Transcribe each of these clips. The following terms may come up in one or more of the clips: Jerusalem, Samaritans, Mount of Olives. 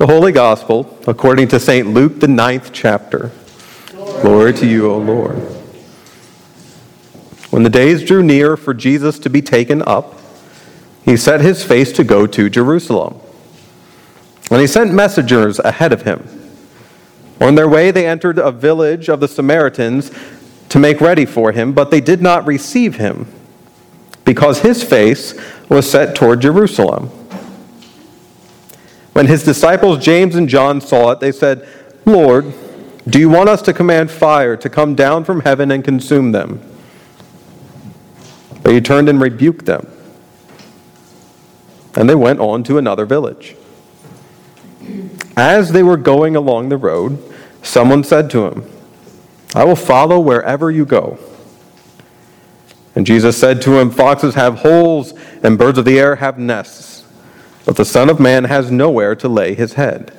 The Holy Gospel, according to St. Luke, the 9th chapter. Glory to you, O Lord. When the days drew near for Jesus to be taken up, he set his face to go to Jerusalem. And he sent messengers ahead of him. On their way they entered a village of the Samaritans to make ready for him, but they did not receive him, because his face was set toward Jerusalem. When his disciples James and John saw it, they said, "Lord, do you want us to command fire to come down from heaven and consume them?" But he turned and rebuked them. And they went on to another village. As they were going along the road, someone said to him, "I will follow wherever you go." And Jesus said to him, "Foxes have holes and birds of the air have nests, but the Son of Man has nowhere to lay his head."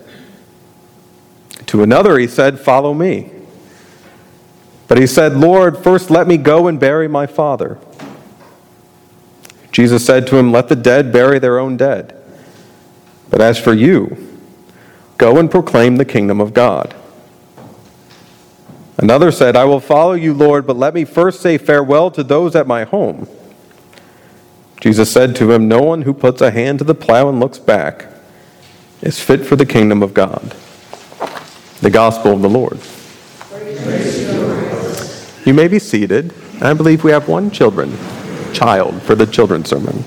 To another he said, "Follow me." But he said, "Lord, first let me go and bury my father." Jesus said to him, "Let the dead bury their own dead. But as for you, go and proclaim the kingdom of God." Another said, "I will follow you, Lord, but let me first say farewell to those at my home." Jesus said to him, "No one who puts a hand to the plow and looks back is fit for the kingdom of God." The Gospel of the Lord. Praise to you, Lord. You may be seated. I believe we have one child for the children's sermon.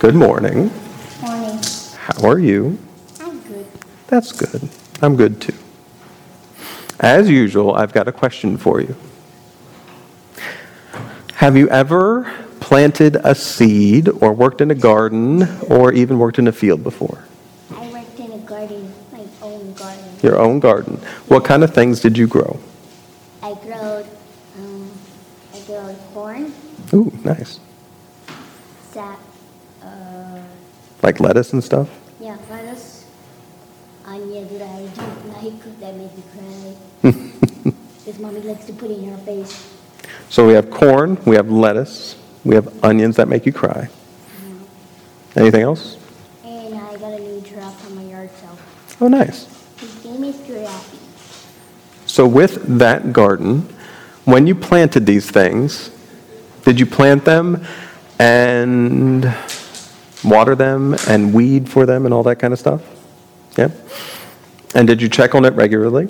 Good morning. Morning. How are you? I'm good. That's good. I'm good too. As usual, I've got a question for you. Have you ever planted a seed or worked in a garden or even worked in a field before? I worked in a garden, my own garden. Your own garden. What kind of things did you grow? I grew corn. Ooh, nice. Sap. Like lettuce and stuff? Yeah, lettuce. Onion, I don't like because that makes me cry. Because Mommy likes to put it in her face. So we have corn, we have lettuce, we have onions that make you cry. Mm-hmm. Anything else? And I got a new giraffe from my yard sale. Oh, nice. His name is Giraffe. So with that garden, when you planted these things, did you plant them and water them and weed for them and all that kind of stuff? Yeah. And did you check on it regularly?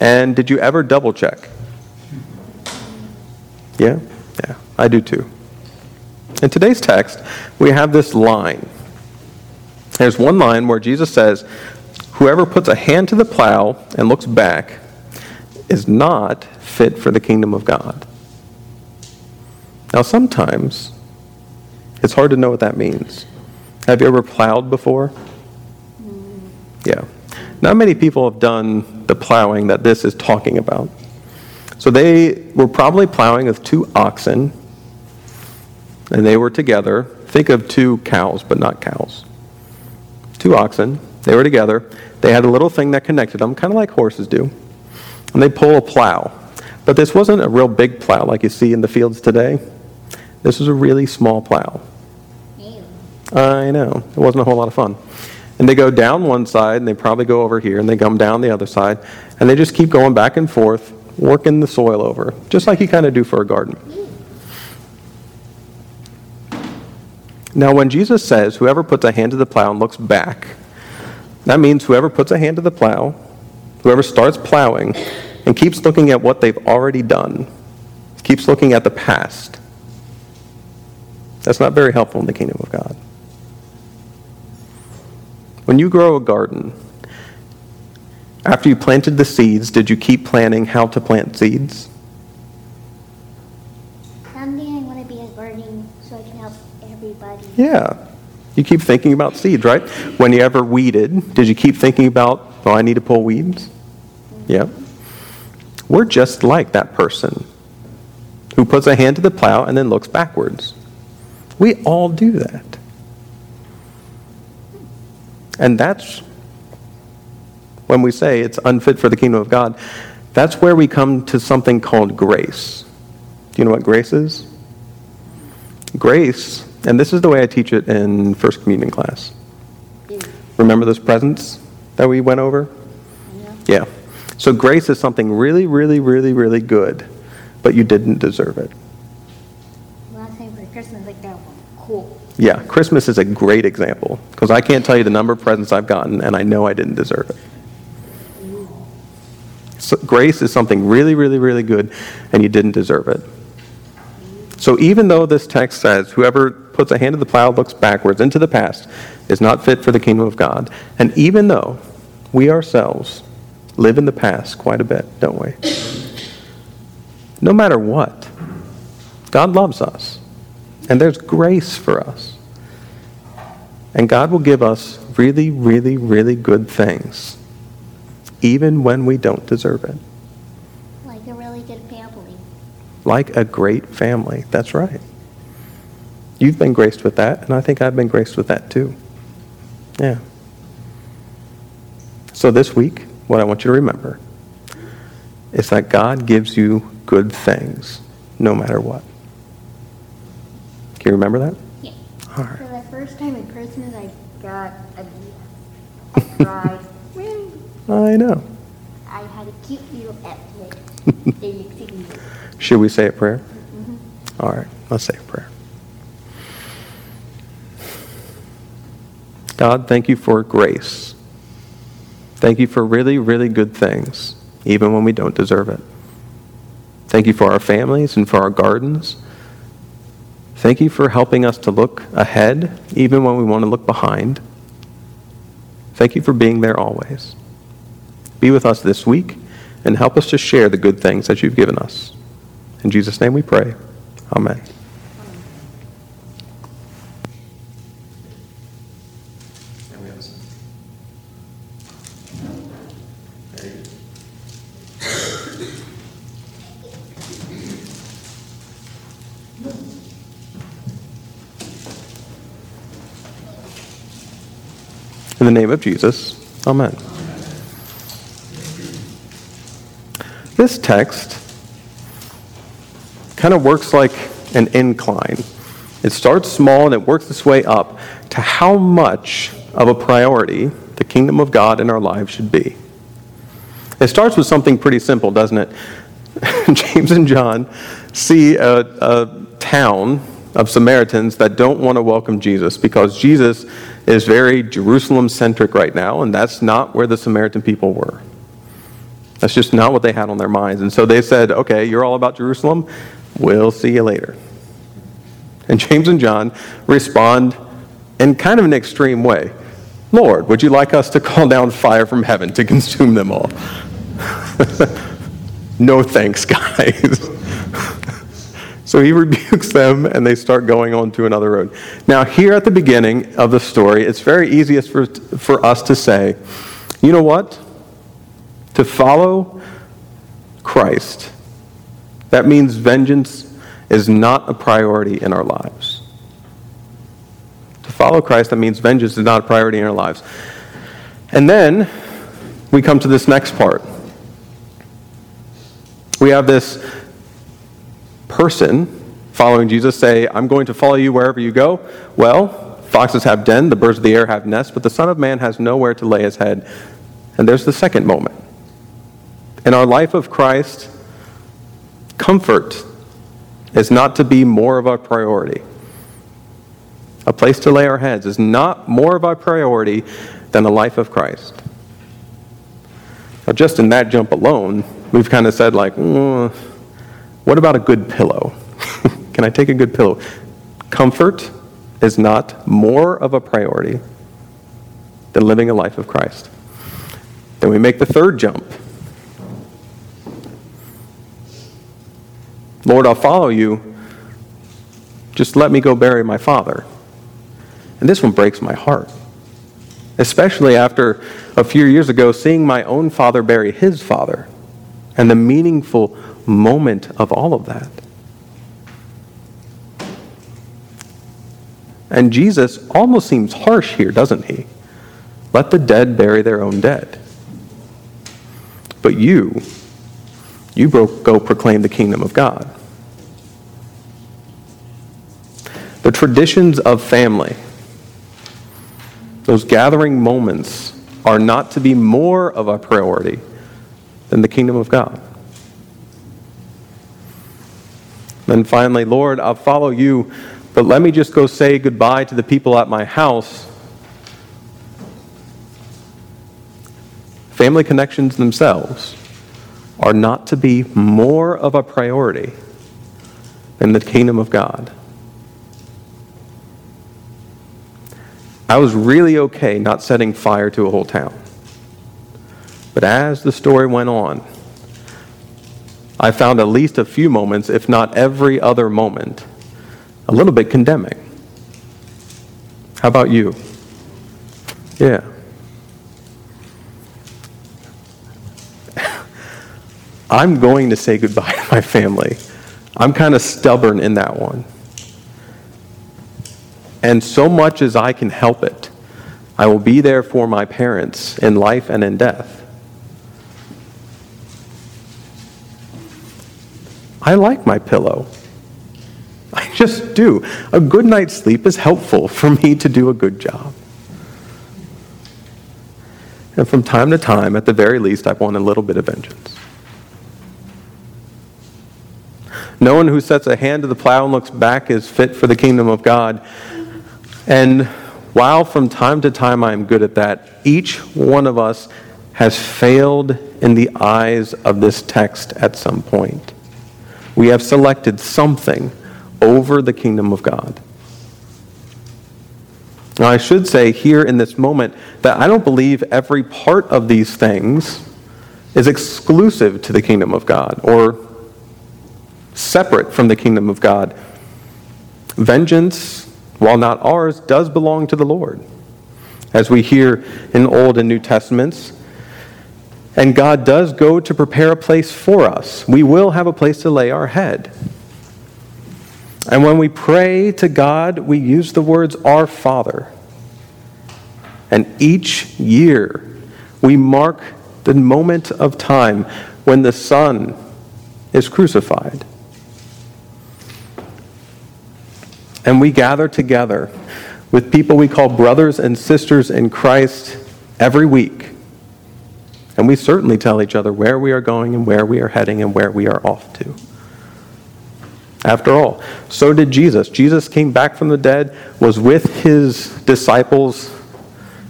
And did you ever double check? Yeah? Yeah, I do too. In today's text, we have this line. There's one line where Jesus says, "Whoever puts a hand to the plow and looks back is not fit for the kingdom of God." Now sometimes it's hard to know what that means. Have you ever plowed before? Yeah. Not many people have done the plowing that this is talking about. So they were probably plowing with two oxen, and they were together. Think of two cows, but not cows. Two oxen. They were together. They had a little thing that connected them, kind of like horses do. And they pull a plow. But this wasn't a real big plow like you see in the fields today. This was a really small plow. Ew. I know. It wasn't a whole lot of fun. And they go down one side, and they probably go over here, and they come down the other side, and they just keep going back and forth, working the soil over, just like you kind of do for a garden. Ew. Now, when Jesus says, "Whoever puts a hand to the plow and looks back," that means whoever puts a hand to the plow, whoever starts plowing, and keeps looking at what they've already done, keeps looking at the past. That's not very helpful in the kingdom of God. When you grow a garden, After you planted the seeds, did you keep planning how to plant seeds? Someday I want to be a gardener so I can help everybody. Yeah. You keep thinking about seeds, right? When you ever weeded, did you keep thinking about, oh, I need to pull weeds? Mm-hmm. Yeah. We're just like that person who puts a hand to the plow and then looks backwards. We all do that. And that's when we say it's unfit for the kingdom of God. That's where we come to something called grace. Do you know what grace is? Grace, and this is the way I teach it in First Communion class. Yeah. Remember those presents that we went over? Yeah. So grace is something really, really, really, really good, but you didn't deserve it. Last time for Christmas, like that one. Cool. Yeah, Christmas is a great example because I can't tell you the number of presents I've gotten, and I know I didn't deserve it. So grace is something really, really, really good, and you didn't deserve it. So even though this text says, whoever puts a hand to the plow looks backwards into the past is not fit for the kingdom of God, and even though we ourselves live in the past quite a bit, don't we? No matter what, God loves us. And there's grace for us. And God will give us really, really, really good things, even when we don't deserve it. Like a really good family. Like a great family. That's right. You've been graced with that, and I think I've been graced with that too. Yeah. So this week, what I want you to remember is that God gives you good things, no matter what. Can you remember that? Yeah. All right. For the first time at Christmas, I got a dried ring. I know. I had a cute little apple. Should we say a prayer? Mm-hmm. All right. Let's say a prayer. God, thank you for grace. Thank you for really, really good things, even when we don't deserve it. Thank you for our families and for our gardens. Thank you for helping us to look ahead, even when we want to look behind. Thank you for being there always. Be with us this week and help us to share the good things that you've given us. In Jesus' name we pray. Amen. In the name of Jesus, amen. This text kind of works like an incline. It starts small and it works its way up to how much of a priority the kingdom of God in our lives should be. It starts with something pretty simple, doesn't it? James and John see a town of Samaritans that don't want to welcome Jesus because Jesus is very Jerusalem-centric right now, and that's not where the Samaritan people were. That's just not what they had on their minds. And so they said, okay, you're all about Jerusalem. We'll see you later. And James and John respond in kind of an extreme way. Lord, would you like us to call down fire from heaven to consume them all? No thanks, guys. So he rebukes them, and they start going on to another road. Now, here at the beginning of the story, it's very easiest for us to say, you know what? To follow Christ, that means vengeance is not a priority in our lives. To follow Christ, that means vengeance is not a priority in our lives. And then we come to this next part. We have this person following Jesus say, I'm going to follow you wherever you go. Well, foxes have den, the birds of the air have nests, but the Son of Man has nowhere to lay his head. And there's the second moment. In our life of Christ, comfort is not to be more of a priority. A place to lay our heads is not more of a priority than the life of Christ. Now, just in that jump alone, we've kind of said like, what about a good pillow? Can I take a good pillow? Comfort is not more of a priority than living a life of Christ. Then we make the third jump. Lord, I'll follow you. Just let me go bury my father. And this one breaks my heart. Especially after a few years ago, seeing my own father bury his father and the meaningful moment of all of that. And Jesus almost seems harsh here, doesn't he? Let the dead bury their own dead. But you go proclaim the kingdom of God. The traditions of family, those gathering moments, are not to be more of a priority than the kingdom of God. Then finally, Lord, I'll follow you, but let me just go say goodbye to the people at my house. Family connections themselves are not to be more of a priority than the kingdom of God. I was really okay not setting fire to a whole town. But as the story went on, I found at least a few moments, if not every other moment, a little bit condemning. How about you? Yeah. I'm going to say goodbye to my family. I'm kind of stubborn in that one. And so much as I can help it, I will be there for my parents in life and in death. I like my pillow. I just do. A good night's sleep is helpful for me to do a good job. And from time to time, at the very least, I want a little bit of vengeance. No one who sets a hand to the plow and looks back is fit for the kingdom of God. And while from time to time I am good at that, each one of us has failed in the eyes of this text at some point. We have selected something over the kingdom of God. Now, I should say here in this moment that I don't believe every part of these things is exclusive to the kingdom of God or separate from the kingdom of God. Vengeance, while not ours, does belong to the Lord, as we hear in Old and New Testaments. And God does go to prepare a place for us. We will have a place to lay our head. And when we pray to God, we use the words, Our Father. And each year, we mark the moment of time when the Son is crucified. And we gather together with people we call brothers and sisters in Christ every week. And we certainly tell each other where we are going and where we are heading and where we are off to. After all, so did Jesus. Jesus came back from the dead, was with his disciples,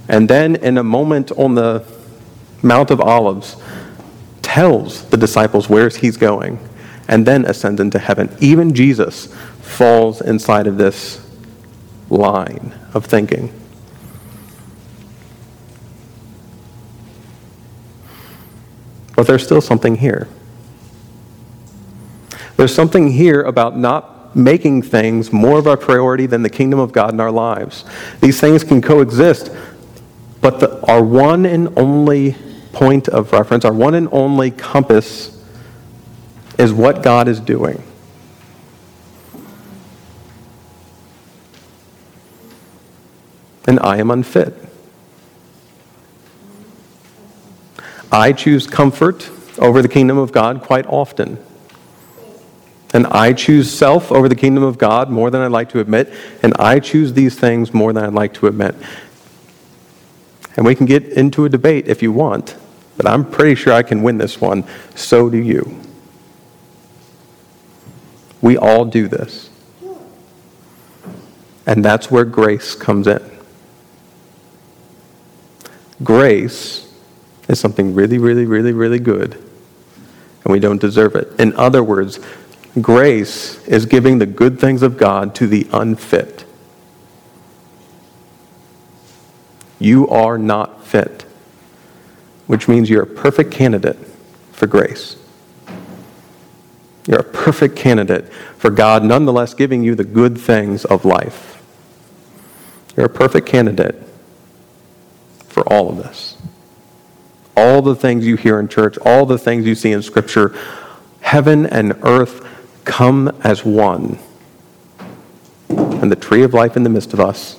and then in a moment on the Mount of Olives, tells the disciples where he's going, and then ascends into heaven. Even Jesus falls inside of this line of thinking. But there's still something here. There's something here about not making things more of a priority than the kingdom of God in our lives. These things can coexist, but our one and only point of reference, our one and only compass, is what God is doing. And I am unfit. I choose comfort over the kingdom of God quite often. And I choose self over the kingdom of God more than I'd like to admit. And I choose these things more than I'd like to admit. And we can get into a debate if you want, but I'm pretty sure I can win this one. So do you. We all do this. And that's where grace comes in. Grace is something really, really, really, really good, and we don't deserve it. In other words, grace is giving the good things of God to the unfit. You are not fit. which means you're a perfect candidate for grace. You're a perfect candidate for God nonetheless giving you the good things of life. You're a perfect candidate for all of this. All the things you hear in church, all the things you see in Scripture, heaven and earth come as one. And the tree of life in the midst of us,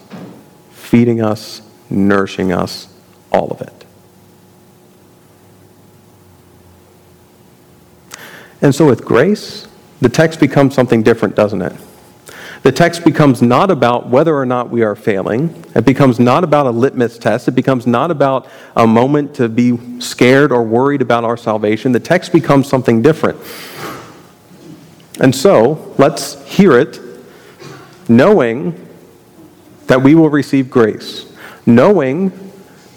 feeding us, nourishing us, all of it. And so with grace, the text becomes something different, doesn't it? The text becomes not about whether or not we are failing. It becomes not about a litmus test. It becomes not about a moment to be scared or worried about our salvation. The text becomes something different. And so, let's hear it knowing that we will receive grace, knowing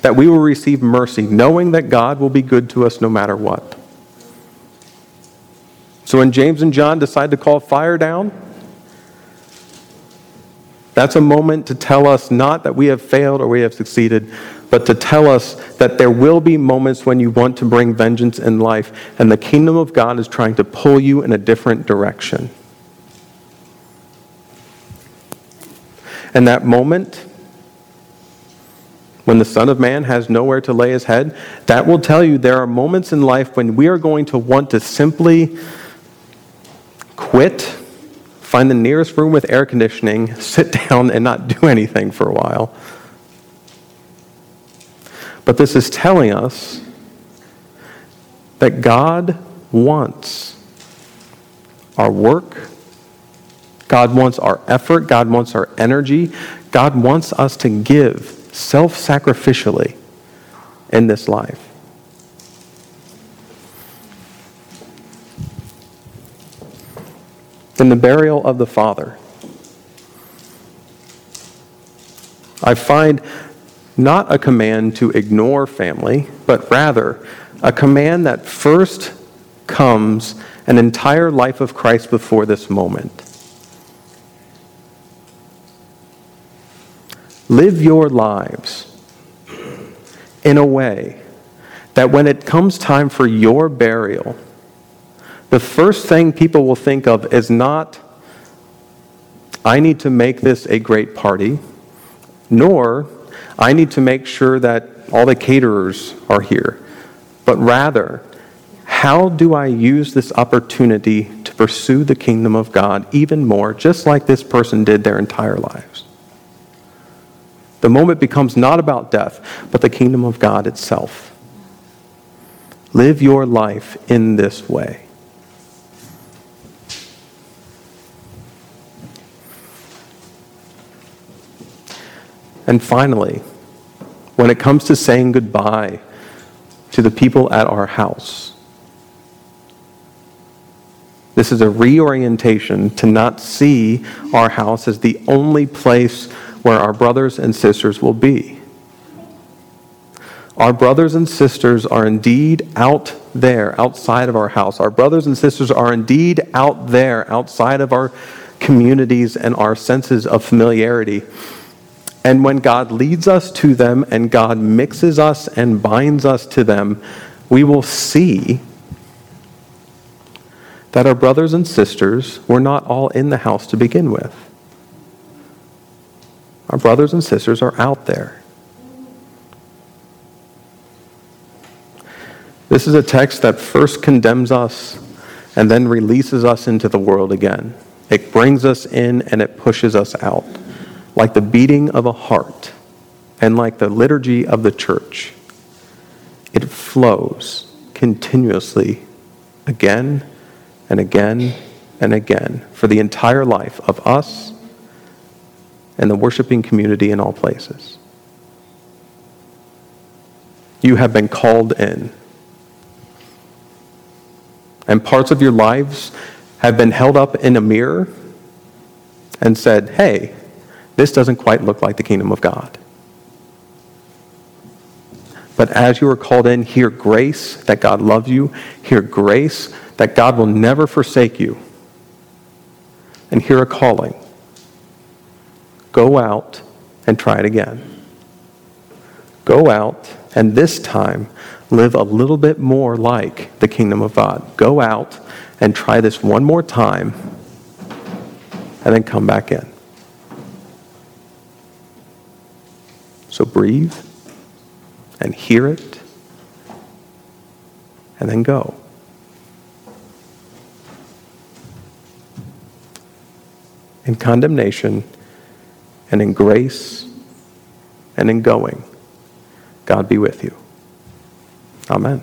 that we will receive mercy, knowing that God will be good to us no matter what. So when James and John decide to call fire down, that's a moment to tell us not that we have failed or we have succeeded, but to tell us that there will be moments when you want to bring vengeance in life, and the kingdom of God is trying to pull you in a different direction. And that moment, when the Son of Man has nowhere to lay his head, that will tell you there are moments in life when we are going to want to simply quit, find the nearest room with air conditioning, sit down and not do anything for a while. But this is telling us that God wants our work. God wants our effort. God wants our energy. God wants us to give self-sacrificially in this life. In the burial of the Father, I find not a command to ignore family, but rather a command that first comes an entire life of Christ before this moment. Live your lives in a way that when it comes time for your burial, the first thing people will think of is not, I need to make this a great party, nor I need to make sure that all the caterers are here, but rather, how do I use this opportunity to pursue the kingdom of God even more, just like this person did their entire lives? The moment becomes not about death, but the kingdom of God itself. Live your life in this way. And finally, when it comes to saying goodbye to the people at our house, this is a reorientation to not see our house as the only place where our brothers and sisters will be. Our brothers and sisters are indeed out there, outside of our house. Our brothers and sisters are indeed out there, outside of our communities and our senses of familiarity. And when God leads us to them and God mixes us and binds us to them, we will see that our brothers and sisters were not all in the house to begin with. Our brothers and sisters are out there. This is a text that first condemns us and then releases us into the world again. It brings us in and it pushes us out, like the beating of a heart and like the liturgy of the church. It flows continuously again and again and again for the entire life of us and the worshiping community in all places. You have been called in. And parts of your lives have been held up in a mirror and said, hey, this doesn't quite look like the kingdom of God. But as you are called in, hear grace that God loves you. Hear grace that God will never forsake you. And hear a calling. Go out and try it again. Go out and this time live a little bit more like the kingdom of God. Go out and try this one more time and then come back in. So breathe and hear it and then go. In condemnation and in grace and in going, God be with you. Amen.